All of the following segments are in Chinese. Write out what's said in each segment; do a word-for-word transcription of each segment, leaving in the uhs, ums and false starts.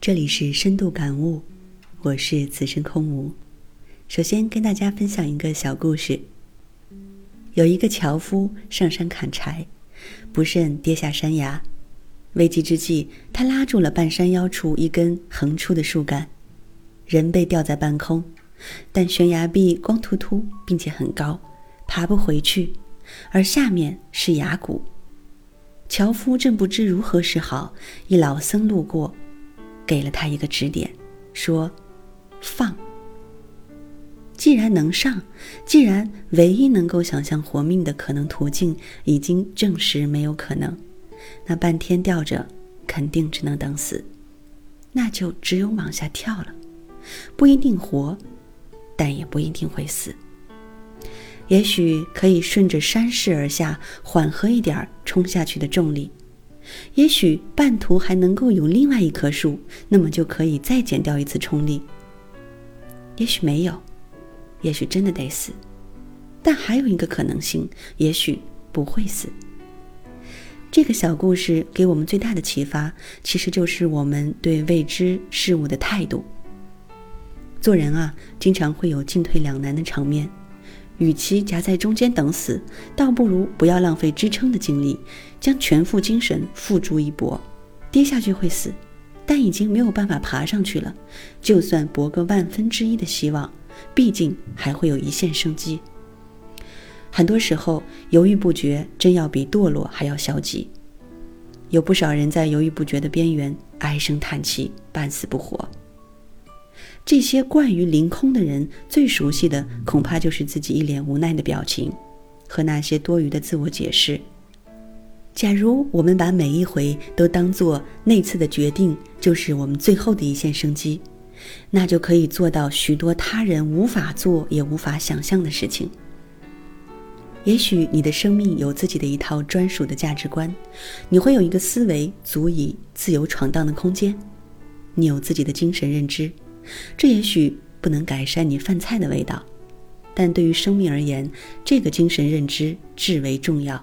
这里是深度感悟，我是此生空无。首先跟大家分享一个小故事。有一个樵夫上山砍柴，不慎跌下山崖，危急之际，他拉住了半山腰处一根横出的树干，人被吊在半空，但悬崖壁光秃秃并且很高，爬不回去，而下面是崖谷。樵夫正不知如何是好，一老僧路过，给了他一个指点，说放。既然能上，既然唯一能够想象活命的可能途径已经证实没有可能，那半天吊着肯定只能等死，那就只有往下跳了，不一定活，但也不一定会死，也许可以顺着山势而下，缓和一点冲下去的重力，也许半途还能够有另外一棵树，那么就可以再减掉一次冲力，也许没有，也许真的得死，但还有一个可能性，也许不会死。这个小故事给我们最大的启发，其实就是我们对未知事物的态度。做人啊，经常会有进退两难的场面，与其夹在中间等死，倒不如不要浪费支撑的精力，将全副精神付诸一搏。跌下去会死，但已经没有办法爬上去了，就算搏个万分之一的希望，毕竟还会有一线生机。很多时候犹豫不决真要比堕落还要消极，有不少人在犹豫不决的边缘唉声叹气，半死不活。这些惯于凌空的人最熟悉的恐怕就是自己一脸无奈的表情和那些多余的自我解释。假如我们把每一回都当作那次的决定就是我们最后的一线生机，那就可以做到许多他人无法做也无法想象的事情。也许你的生命有自己的一套专属的价值观，你会有一个思维足以自由闯荡的空间，你有自己的精神认知，这也许不能改善你饭菜的味道，但对于生命而言，这个精神认知至为重要。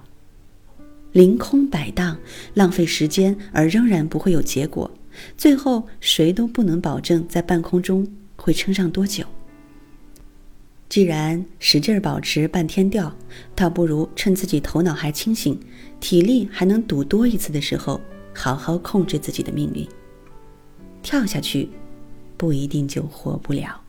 凌空摆荡，浪费时间而仍然不会有结果，最后谁都不能保证在半空中会撑上多久。既然使劲保持半天吊，倒不如趁自己头脑还清醒，体力还能赌多一次的时候，好好控制自己的命运。跳下去，不一定就活不了。